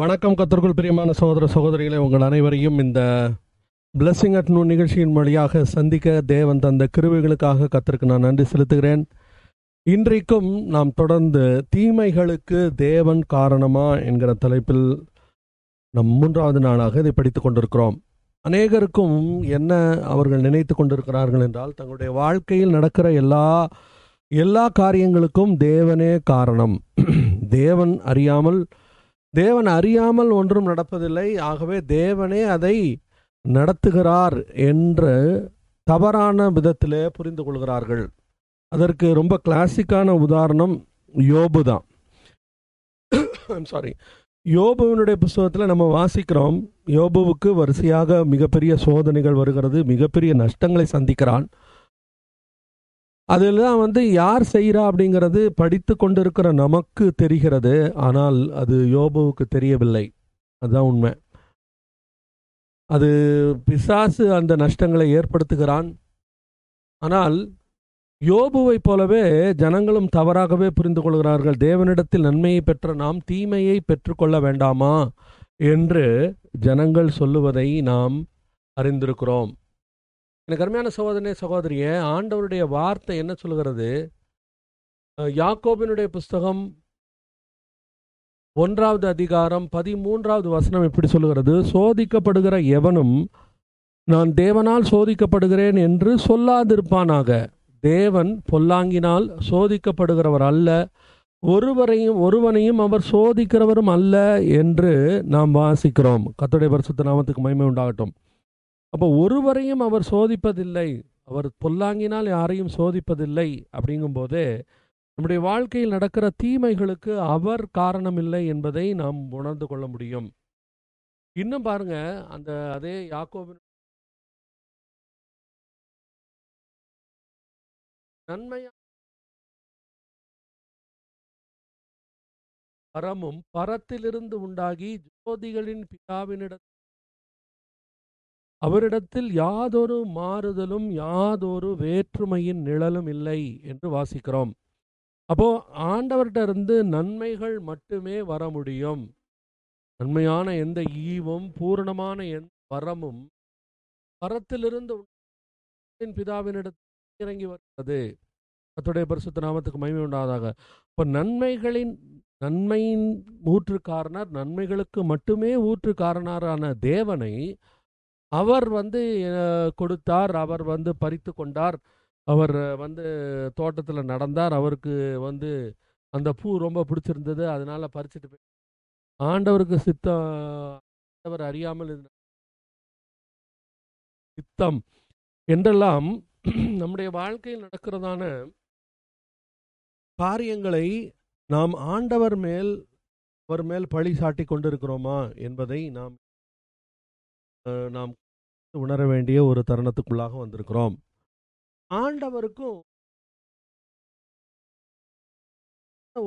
வணக்கம். கர்த்தருக்குள் பிரியமான சகோதர சகோதரிகளை, உங்கள் அனைவரையும் இந்த பிளெஸிங் அட் நூன் நிகழ்ச்சியின் வழியாக சந்திக்க தேவன் தந்த கிருபைகளுக்காக கர்த்தருக்கு நான் நன்றி செலுத்துகிறேன். இன்றைக்கும் நாம் தொடர்ந்து தீமைகளுக்கு தேவன் காரணமா என்கிற தலைப்பில் நம் மூன்றாவது நாளாக இதை படித்து கொண்டிருக்கிறோம். அநேகருக்கும் என்ன அவர்கள் நினைத்து கொண்டிருக்கிறார்கள் என்றால், தங்களுடைய வாழ்க்கையில் நடக்கிற எல்லா காரியங்களுக்கும் தேவனே காரணம், தேவன் அறியாமல் ஒன்றும் நடப்பதில்லை, ஆகவே தேவனே அதை நடத்துகிறார் என்று தவறான விதத்திலே புரிந்து கொள்கிறார்கள். அதற்கு ரொம்ப கிளாசிக்கான உதாரணம் யோபு தான். யோபுவினுடைய புஸ்தகத்தில் நம்ம வாசிக்கிறோம், யோபுவுக்கு வரிசையாக மிகப்பெரிய சோதனைகள் வருகிறது, மிகப்பெரிய நஷ்டங்களை சந்திக்கிறான். அதெல்லாம் யார் செய்கிறா அப்படிங்கிறது படித்து கொண்டிருக்கிற நமக்கு தெரிகிறது, ஆனால் அது யோபுவுக்கு தெரியவில்லை. அதுதான் உண்மை. அது பிசாசு அந்த நஷ்டங்களை ஏற்படுத்துகிறான். ஆனால் யோபுவை போலவே ஜனங்களும் தவறாகவே புரிந்து கொள்கிறார்கள். தேவனிடத்தில் நன்மையை பெற்ற நாம் தீமையை பெற்றுக்கொள்ள வேண்டாமா என்று ஜனங்கள் சொல்லுவதை நாம் அறிந்திருக்கிறோம். எனக்கு அருமையான சகோதரனே சகோதரியே, ஆண்டவருடைய வார்த்தை என்ன சொல்கிறது? யாக்கோபினுடைய புஸ்தகம் 1 அதிகாரம் 13வது வசனம் இப்படி சொல்லுகிறது: சோதிக்கப்படுகிற எவனும் நான் தேவனால் சோதிக்கப்படுகிறேன் என்று சொல்லாதிருப்பானாக. தேவன் பொல்லாங்கினால் சோதிக்கப்படுகிறவர் அல்ல, ஒருவனையும் அவர் சோதிக்கிறவரும் அல்ல என்று நாம் வாசிக்கிறோம். கர்த்தருடைய பரிசுத்த நாமத்துக்கு மகிமை உண்டாகட்டும். அப்போ ஒருவரையும் அவர் சோதிப்பதில்லை, அவர் பொல்லாங்கினால் யாரையும் சோதிப்பதில்லை. அப்படிங்கும்போது நம்முடைய வாழ்க்கையில் நடக்கிற தீமைகளுக்கு அவர் காரணமில்லை என்பதை நாம் உணர்ந்து கொள்ள முடியும். இன்னும் பாருங்க, அதே யாக்கோபின் நன்மையா பரமும் பரத்திலிருந்து உண்டாகி ஜோதிகளின் பிதாவினிடத்தில் அவரிடத்தில் யாதொரு மாறுதலும் யாதொரு வேற்றுமையின் நிழலும் இல்லை என்று வாசிக்கிறோம். அப்போ ஆண்டவர்கிட்ட இருந்து நன்மைகள் மட்டுமே வர முடியும். நன்மையான எந்த ஈவும் பூரணமான எந்த வரமும் பரத்திலிருந்து பிதாவினிடத்தில் இறங்கி வருகிறது. அத்துடைய பரிசுத்த நாமத்துக்கு மகிமை உண்டாவதாக. இப்போ நன்மையின் ஊற்றுக்காரனர், நன்மைகளுக்கு மட்டுமே ஊற்றுக்காரனரான தேவனை அவர் கொடுத்தார், அவர் பறித்து கொண்டார், அவர் தோட்டத்தில் நடந்தார், அவருக்கு அந்த பூ ரொம்ப பிடிச்சிருந்தது, அதனால பறிச்சுட்டு போய் ஆண்டவருக்கு ஆண்டவர் அறியாமல் சித்தம் என்றெல்லாம் நம்முடைய வாழ்க்கையில் நடக்கிறதான காரியங்களை நாம் அவர் மேல் பழி சாட்டி கொண்டிருக்கிறோமா என்பதை நாம் உணர வேண்டிய ஒரு தருணத்துக்குள்ளாக வந்திருக்கிறோம். ஆண்டவருக்கும்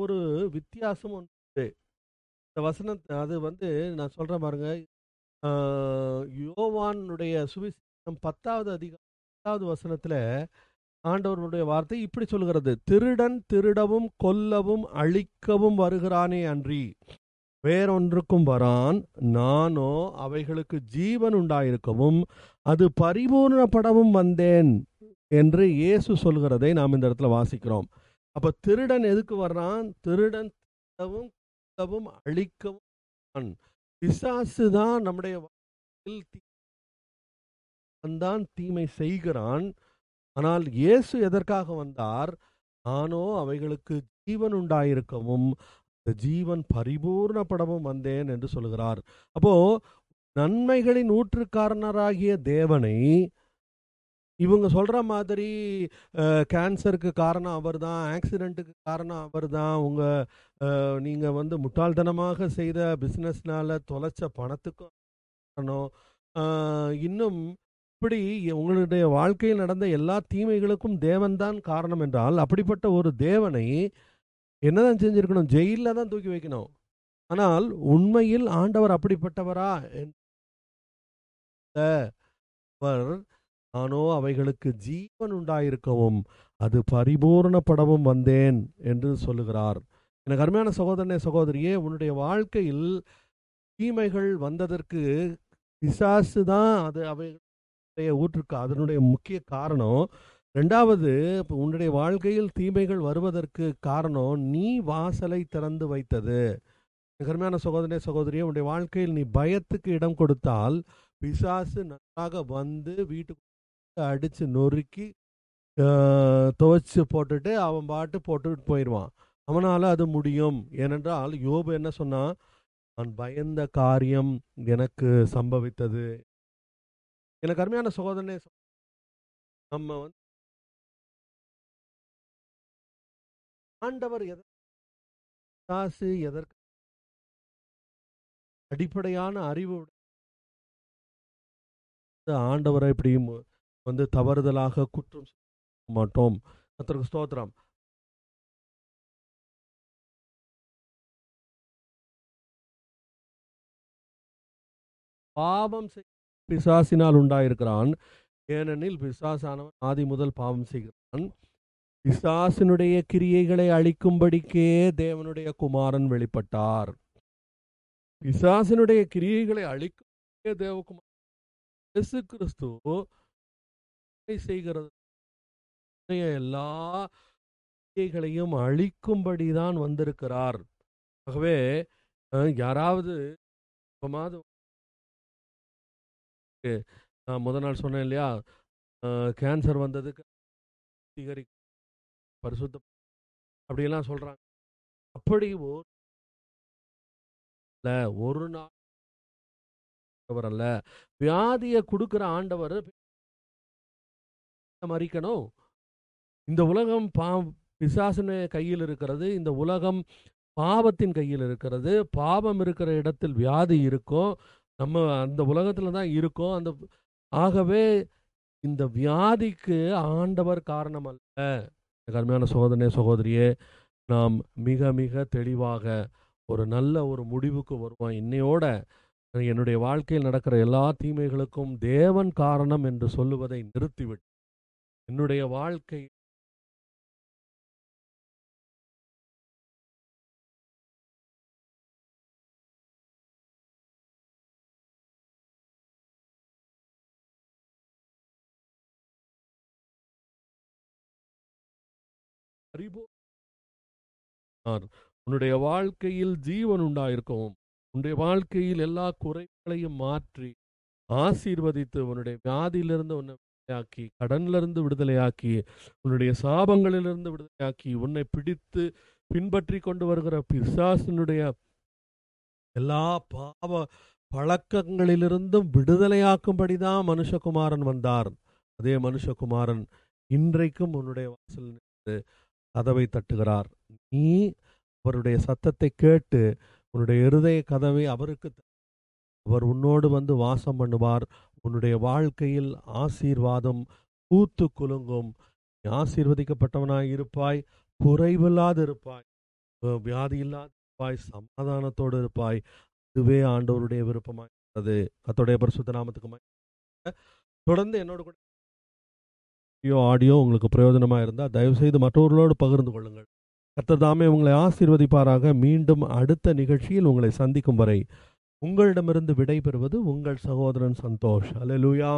ஒரு வித்தியாசம் உண்டு. இந்த வசனம் அது நான் சொல்றேன் பாருங்க, யோவானுடைய சுவிசேஷம் 10வது அதிகாரம் 10வது வசனத்துல ஆண்டவருடைய வார்த்தை இப்படி சொல்கிறது: திருடன் திருடவும் கொல்லவும் அழிக்கவும் வருகிறானே அன்றி வேறொன்றுக்கும் வரான், நானோ அவைகளுக்கு ஜீவன் உண்டாயிருக்கவும் அது பரிபூர்ணப்படவும் வந்தேன் என்று இயேசு சொல்கிறதை நாம் இந்த இடத்துல வாசிக்கிறோம். அப்போ திருடன் எதுக்கு வர்றான்? திருடன் திருடவும் அழிக்கவும். பிசாசு தான் நம்முடைய வாழ்க்கையில் தீமை செய்கிறான். ஆனால் இயேசு எதற்காக வந்தார்? நானோ அவைகளுக்கு ஜீவன் உண்டாயிருக்கவும் ஜீவன் பரிபூர்ணப்படவும் வந்தேன் என்று சொல்கிறார். அப்போ நன்மைகளின் ஊற்றுக்காரனராகிய தேவனை இவங்க சொல்ற மாதிரி கேன்சருக்கு காரணம் அவர் தான், ஆக்சிடென்ட்டுக்கு காரணம் அவர் தான், நீங்க முட்டாள்தனமாக செய்த பிஸ்னஸ்னால தொலைச்ச பணத்துக்கும் காரணம், இன்னும் இப்படி உங்களுடைய வாழ்க்கையில் நடந்த எல்லா தீமைகளுக்கும் தேவன்தான் காரணம் என்றால், அப்படிப்பட்ட ஒரு தேவனை என்னதான் செஞ்சிருக்கணும்? ஜெயிலில் தான் தூக்கி வைக்கணும். ஆனால் உண்மையில் ஆண்டவர் அப்படிப்பட்டவரா? நானோ அவைகளுக்கு ஜீவன் உண்டாயிருக்கவும் அது பரிபூர்ணப்படவும் வந்தேன் என்று சொல்லுகிறார். எனக்கு அருமையான சகோதரனே சகோதரியே, உன்னுடைய வாழ்க்கையில் தீமைகள் வந்ததற்கு பிசாசு தான் அது அவைய ஊற்றுக்கு அதனுடைய முக்கிய காரணம். ரெண்டாவது, உன்னுடைய வாழ்க்கையில் தீமைகள் வருவதற்கு காரணம் நீ வாசலை திறந்து வைத்தது. கருமையான சகோதரனே சகோதரியே, உன்னுடைய வாழ்க்கையில் நீ பயத்துக்கு இடம் கொடுத்தால் பிசாசு நன்றாக வந்து வீட்டுக்கு அடித்து நொறுக்கி துவைச்சு போட்டுட்டு அவன் பாட்டு போட்டுட்டு போயிடுவான். அவனால் அது முடியும். ஏனென்றால் யோபு என்ன சொன்னான்? நான் பயந்த காரியம் எனக்கு சம்பவித்தது. எனக்கு அருமையான சகோதரனே, நம்ம வந்து ஆண்டவர் எதாசு எதற்கு அடிப்படையான அறிவு ஆண்டவரை இப்படி வந்து தவறுதலாக குற்றம் மாட்டோம். கர்த்தருக்கு ஸ்தோத்திரம். பாவம் பிசாசினால் உண்டாயிருக்கிறான். ஏனெனில் பிசாசானவன் ஆதி முதல் பாவம் செய்கிறான். பிசாசினுடைய கிரியைகளை அழிக்கும்படிக்கே தேவனுடைய குமாரன் வெளிப்பட்டார். பிசாசினுடைய கிரியைகளை அழிக்கும் தேவகுமார் இயேசு கிறிஸ்து செய்கிறது எல்லா கிரியைகளையும் அழிக்கும்படிதான் வந்திருக்கிறார். ஆகவே யாராவது நான் முதல் நாள் சொன்னேன் இல்லையா, கேன்சர் வந்ததுக்கு பரிசுத்த அப்படியெல்லாம் சொல்றாங்க. அப்படி ஒரு நாள் அல்ல, வியாதியை கொடுக்கிற ஆண்டவர் மறிக்கணும். இந்த உலகம் பிசாசின் கையில் இருக்கிறது, இந்த உலகம் பாவத்தின் கையில் இருக்கிறது. பாவம் இருக்கிற இடத்தில் வியாதி இருக்கும். நம்ம அந்த உலகத்துல தான் இருக்கோம். அந்த ஆகவே இந்த வியாதிக்கு ஆண்டவர் காரணம் அல்ல. கருமையான சகோதரனே சகோதரியே, நாம் மிக மிக தெளிவாக ஒரு நல்ல ஒரு முடிவுக்கு வருவோம். இன்னையோட என்னுடைய வாழ்க்கையில் நடக்கிற எல்லா தீமைகளுக்கும் தேவன் காரணம் என்று சொல்லுவதை நிறுத்திவிட்டு என்னுடைய வாழ்க்கை உன்னுடைய வாழ்க்கையில் ஜீவன் உண்டாயிருக்கும். உன்னுடைய வாழ்க்கையில் எல்லா குறைகளையும் மாற்றி ஆசீர்வதித்து உன்னுடைய வியாதியிலிருந்து உன்னை விடுதலையாக்கி, கடனிலிருந்து விடுதலையாக்கி, உன்னுடைய சாபங்களிலிருந்து விடுதலையாக்கி, உன்னை பிடித்து பின்பற்றி கொண்டு வருகிற பிசாசினுடைய எல்லா பாவ பழக்கங்களிலிருந்தும் விடுதலையாக்கும்படிதான் மனுஷகுமாரன் வந்தார். அதே மனுஷகுமாரன் இன்றைக்கும் உன்னுடைய வாசல் கதவை தட்டுகிறார். நீ அவருடைய சத்தத்தை கேட்டு உன்னுடைய இருதய கதவை அவருக்கு, அவர் உன்னோடு வந்து வாசம் பண்ணுவார். உன்னுடைய வாழ்க்கையில் ஆசீர்வாதம் பூத்து குலுங்கும். நீ ஆசீர்வதிக்கப்பட்டவனாய் இருப்பாய், குறைவில்லாது இருப்பாய், வியாதி இல்லாது இருப்பாய், சமாதானத்தோடு இருப்பாய். இதுவே ஆண்டவருடைய விருப்பமாய் இருக்கிறது. கர்த்தருடைய பரிசுத்த நாமத்துக்கு தொடர்ந்து என்னோடு கூட ஆடியோ உங்களுக்கு பிரயோஜனமாக இருந்தால் தயவுசெய்து மற்றவர்களோடு பகிர்ந்து கொள்ளுங்கள். கர்த்தர் தாமே உங்களை ஆசீர்வதிப்பாராக. மீண்டும் அடுத்த நிகழ்ச்சியில் உங்களை சந்திக்கும் வரை உங்களிடமிருந்து விடைபெறுவது உங்கள் சகோதரன் சந்தோஷ். அல்லேலூயா.